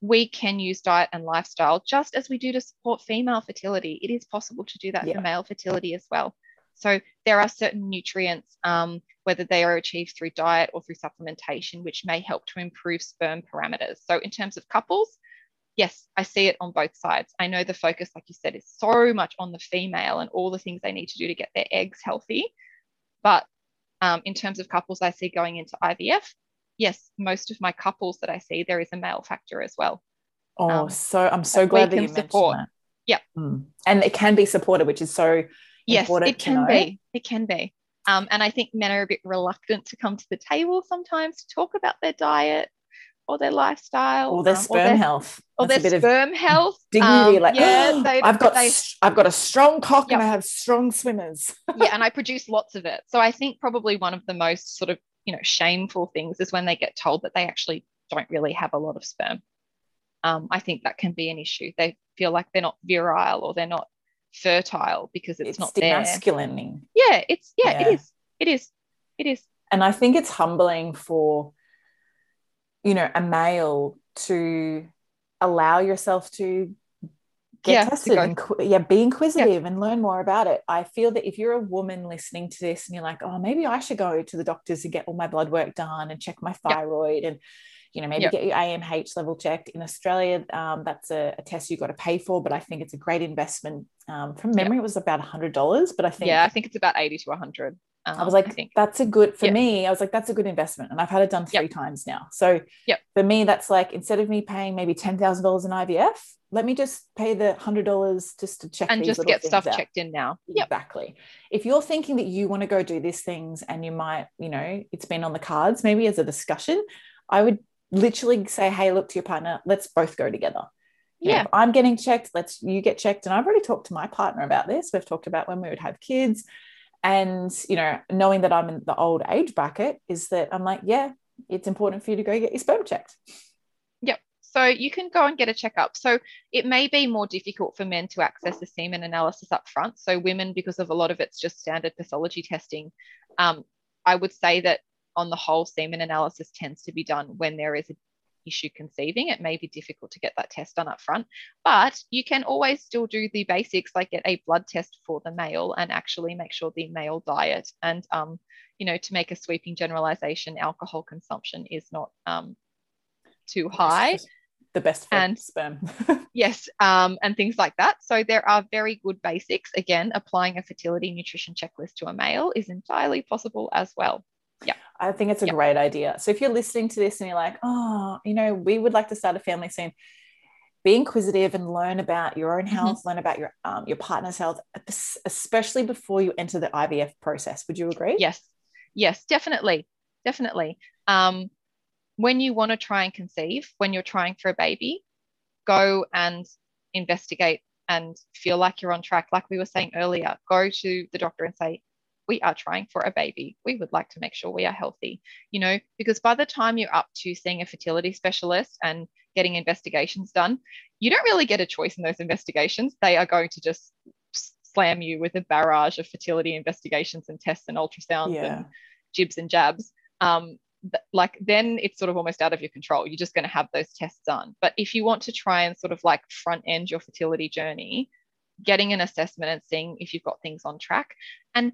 we can use diet and lifestyle just as we do to support female fertility. It is possible to do that yeah. for male fertility as well. So there are certain nutrients, um, whether they are achieved through diet or through supplementation, which may help to improve sperm parameters. So in terms of couples, yes, I see it on both sides. I know the focus, like you said, is so much on the female and all the things they need to do to get their eggs healthy. But um, in terms of couples I see going into I V F, yes, most of my couples that I see, there is a male factor as well. Oh, um, so I'm so glad that you mentioned that. Yeah. Mm. And it can be supported, which is so yes, important it can to know. be. It can be. Um, and I think men are a bit reluctant to come to the table sometimes to talk about their diet or their lifestyle, or their um, sperm or their, health, or That's their sperm health, dignity. Um, like, yeah, oh, they, I've got, they, I've got a strong cock, yep. and I have strong swimmers. yeah, and I produce lots of it. So I think probably one of the most sort of you know shameful things is when they get told that they actually don't really have a lot of sperm. Um, I think that can be an issue. They feel like they're not virile or they're not fertile because it's, it's not there. It's demasculating. Yeah, it's yeah, yeah, it is. It is. It is. And I think it's humbling for, you know, a male to allow yourself to get yeah, tested to and yeah, be inquisitive yeah. and learn more about it. I feel that if you're a woman listening to this and you're like, oh, maybe I should go to the doctors and get all my blood work done and check my thyroid yeah. and, you know, maybe yeah. get your A M H level checked. In Australia, um, that's a, a test you've got to pay for, but I think it's a great investment. Um, from memory, yeah. it was about one hundred dollars, but I think... Yeah, I think it's about eighty to one hundred. Um, I was like, I think. that's a good, for yeah. me, I was like, that's a good investment. And I've had it done three yep. times now. So yep. for me, that's like, instead of me paying maybe ten thousand dollars in I V F, let me just pay the one hundred dollars just to check. And these just get stuff out. checked in now. Yep. Exactly. If you're thinking that you want to go do these things and you might, you know, it's been on the cards, maybe as a discussion, I would literally say, hey, look to your partner, let's both go together. You yeah. know, if I'm getting checked, let's, you get checked. And I've already talked to my partner about this. We've talked about when we would have kids. And, you know, knowing that I'm in the old age bracket is that I'm like, yeah, it's important for you to go get your sperm checked. Yep. So you can go and get a checkup. So it may be more difficult for men to access the semen analysis up front. So women, because of a lot of it's just standard pathology testing, um, I would say that on the whole, semen analysis tends to be done when there is an issue conceiving. It may be difficult to get that test done up front, but you can always still do the basics, like get a blood test for the male and actually make sure the male diet and, um, you know, to make a sweeping generalization, alcohol consumption is not um, too high. The best for and, sperm. yes, um, and things like that. So there are very good basics. Again, applying a fertility nutrition checklist to a male is entirely possible as well. Yeah, I think it's a yep. great idea. So if you're listening to this and you're like, oh, you know, we would like to start a family soon, be inquisitive and learn about your own health, mm-hmm. learn about your um, your partner's health, especially before you enter the I V F process. Would you agree? Yes, yes, definitely, definitely. Um, when you want to try and conceive, when you're trying for a baby, go and investigate and feel like you're on track. Like we were saying earlier, go to the doctor and say, we are trying for a baby. We would like to make sure we are healthy, you know, because by the time you're up to seeing a fertility specialist and getting investigations done, you don't really get a choice in those investigations. They are going to just slam you with a barrage of fertility investigations and tests and ultrasounds yeah. and jibs and jabs. Um, th- like then it's sort of almost out of your control. You're just going to have those tests done. But if you want to try and sort of like front end your fertility journey, getting an assessment and seeing if you've got things on track and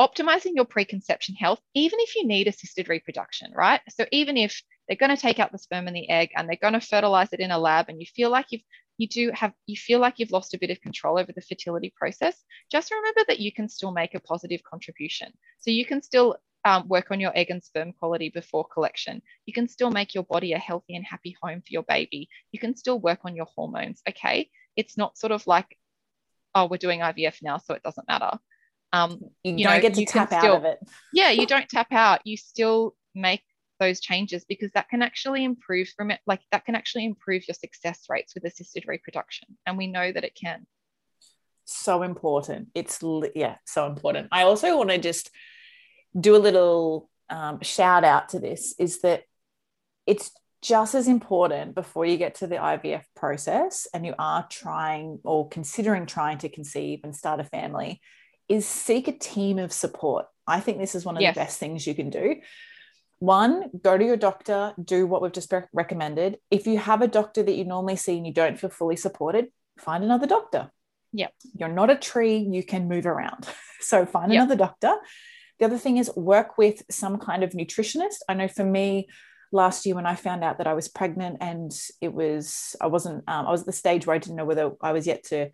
optimizing your preconception health, even if you need assisted reproduction, right? So even if they're going to take out the sperm and the egg and they're going to fertilize it in a lab and you feel like you've, you do have, you feel like you've lost a bit of control over the fertility process, just remember that you can still make a positive contribution. So you can still um, work on your egg and sperm quality before collection. You can still make your body a healthy and happy home for your baby. You can still work on your hormones, okay? It's not sort of like, oh, we're doing I V F now, so it doesn't matter. Um, you, you don't know, get to tap out still, of it. Yeah, you don't tap out. You still make those changes because that can actually improve, like that can actually improve your success rates with assisted reproduction, and we know that it can. So important. It's yeah, so important. I also want to just do a little um, shout out to this. Is that it's just as important before you get to the I V F process, and you are trying or considering trying to conceive and start a family, is seek a team of support. I think this is one of yes. the best things you can do. One, go to your doctor, do what we've just recommended. If you have a doctor that you normally see and you don't feel fully supported, find another doctor. Yeah. You're not a tree, you can move around. So find yep. another doctor. The other thing is work with some kind of nutritionist. I know for me, last year when I found out that I was pregnant and it was, I wasn't, um, I was at the stage where I didn't know whether I was yet to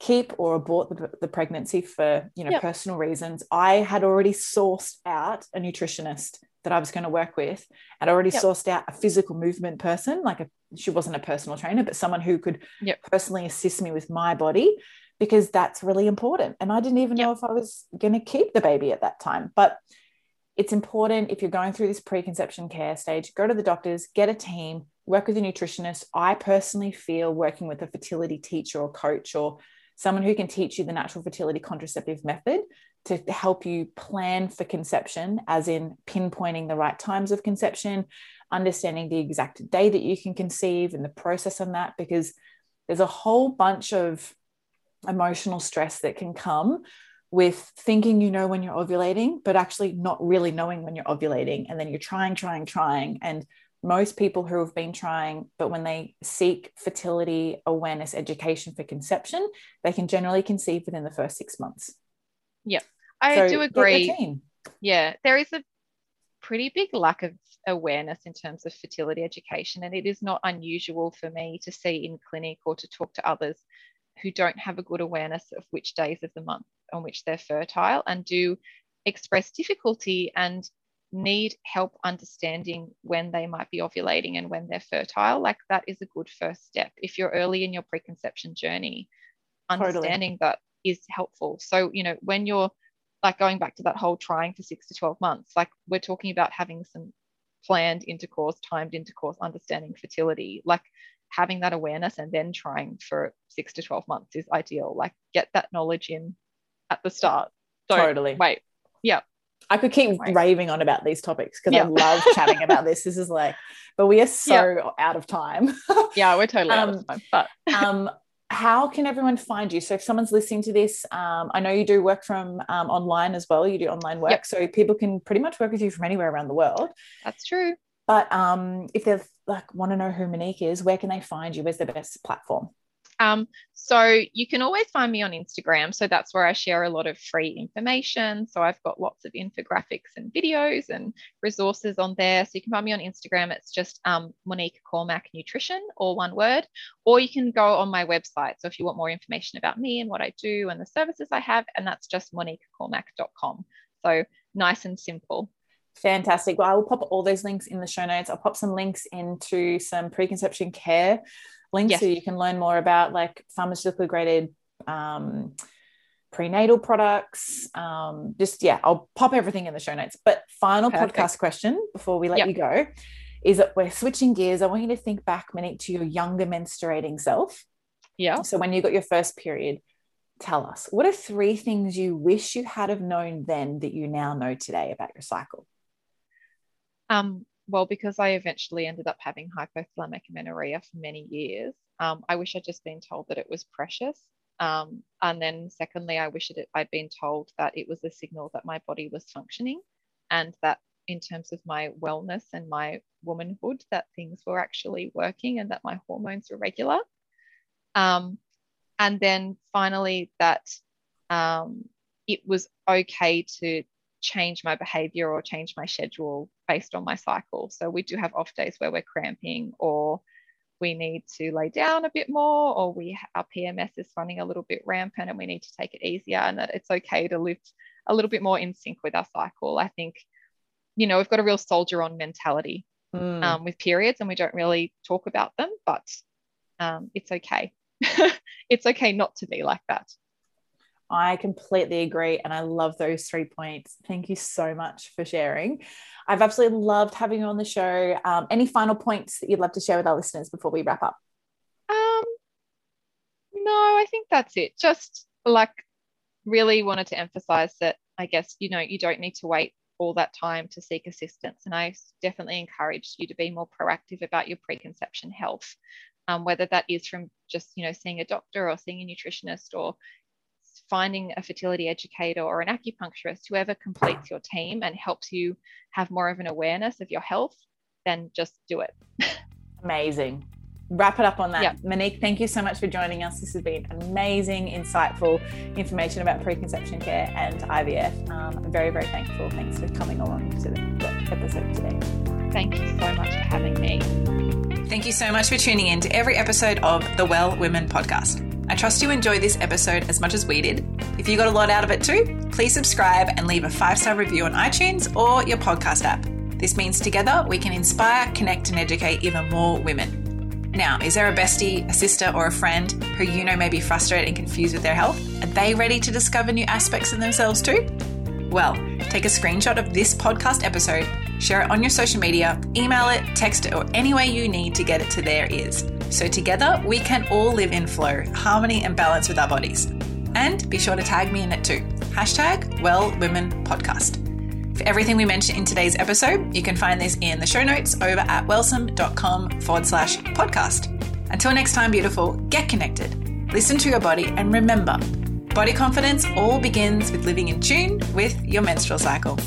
keep or abort the, the pregnancy for, you know, yep. personal reasons, I had already sourced out a nutritionist that I was going to work with. I'd already yep. sourced out a physical movement person, like a, she wasn't a personal trainer, but someone who could yep. personally assist me with my body, because that's really important. And I didn't even yep. know if I was going to keep the baby at that time. But it's important, if you're going through this preconception care stage, go to the doctors, get a team, work with a nutritionist. I personally feel working with a fertility teacher or coach or someone who can teach you the natural fertility contraceptive method to help you plan for conception, as in pinpointing the right times of conception, understanding the exact day that you can conceive and the process on that, because there's a whole bunch of emotional stress that can come with thinking you know when you're ovulating, but actually not really knowing when you're ovulating. And then you're trying, trying, trying. And most people who have been trying, but when they seek fertility awareness education for conception, they can generally conceive within the first six months. Yeah, I so do agree. Yeah, there is a pretty big lack of awareness in terms of fertility education, and it is not unusual for me to see in clinic or to talk to others who don't have a good awareness of which days of the month on which they're fertile, and do express difficulty and need help understanding when they might be ovulating and when they're fertile. Like, that is a good first step. If you're early in your preconception journey, understanding totally. That is helpful. So, you know, when you're like going back to that whole trying for six to twelve months, like, we're talking about having some planned intercourse, timed intercourse, understanding fertility, like having that awareness and then trying for six to twelve months is ideal. Like, get that knowledge in at the start. Don't totally. Wait. Yeah. I could keep wait. raving on about these topics because yeah. I love chatting about this. This is like, but we are so yeah. out of time. Yeah, we're totally um, out of time. But um, how can everyone find you? So if someone's listening to this, um, I know you do work from um, online as well. You do online work. Yep. So people can pretty much work with you from anywhere around the world. That's true. But um, if they like want to know who Monique is, where can they find you? Where's the best platform? Um, so you can always find me on Instagram. So that's where I share a lot of free information. So I've got lots of infographics and videos and resources on there. So you can find me on Instagram. It's just um, Monique Cormack Nutrition, all one word. Or you can go on my website. So if you want more information about me and what I do and the services I have, and that's just monique cormack dot com. So nice and simple. Fantastic. Well, I will pop all those links in the show notes. I'll pop some links into some preconception care links yes. so you can learn more about like pharmaceutical graded um, prenatal products. Um, just, yeah, I'll pop everything in the show notes. But final Perfect. Podcast question before we let yep. you go is that we're switching gears. I want you to think back, Monique, to your younger menstruating self. Yeah. So when you got your first period, tell us, what are three things you wish you had have known then that you now know today about your cycle? Um. Well, because I eventually ended up having hypothalamic amenorrhea for many years, um, I wish I'd just been told that it was precious. Um, and then secondly, I wish it, I'd been told that it was a signal that my body was functioning, and that in terms of my wellness and my womanhood, that things were actually working and that my hormones were regular. Um, and then finally, that um, it was okay to change my behavior or change my schedule based on my cycle. So we do have off days where we're cramping, or we need to lay down a bit more, or we our P M S is running a little bit rampant and we need to take it easier, and that it's okay to live a little bit more in sync with our cycle. I think, you know, we've got a real soldier on mentality mm. um, with periods, and we don't really talk about them, but um, it's okay. It's okay not to be like that. I completely agree, and I love those three points. Thank you so much for sharing. I've absolutely loved having you on the show. Um, any final points that you'd love to share with our listeners before we wrap up? Um, no, I think that's it. Just like really wanted to emphasize that, I guess, you know, you don't need to wait all that time to seek assistance, and I definitely encourage you to be more proactive about your preconception health, um, whether that is from just, you know, seeing a doctor or seeing a nutritionist or finding a fertility educator or an acupuncturist. Whoever completes your team and helps you have more of an awareness of your health, then just do it. Amazing. Wrap it up on that. Yep. Monique, thank you so much for joining us. This has been amazing, insightful information about preconception care and I V F. Um, I'm very, very thankful. Thanks for coming along to the episode today. Thank you so much for having me. Thank you so much for tuning in to every episode of the Well Women Podcast. I trust you enjoyed this episode as much as we did. If you got a lot out of it too, please subscribe and leave a five-star review on iTunes or your podcast app. This means together we can inspire, connect, and educate even more women. Now, is there a bestie, a sister, or a friend who you know may be frustrated and confused with their health? Are they ready to discover new aspects of themselves too? Well, take a screenshot of this podcast episode, share it on your social media, email it, text it, or any way you need to get it to their ears. So together we can all live in flow, harmony, and balance with our bodies. And be sure to tag me in it too. Hashtag Well Women Podcast. For everything we mentioned in today's episode, you can find this in the show notes over at wellsome.com forward slash podcast. Until next time, beautiful, get connected, listen to your body, and remember, Body confidence all begins with living in tune with your menstrual cycle.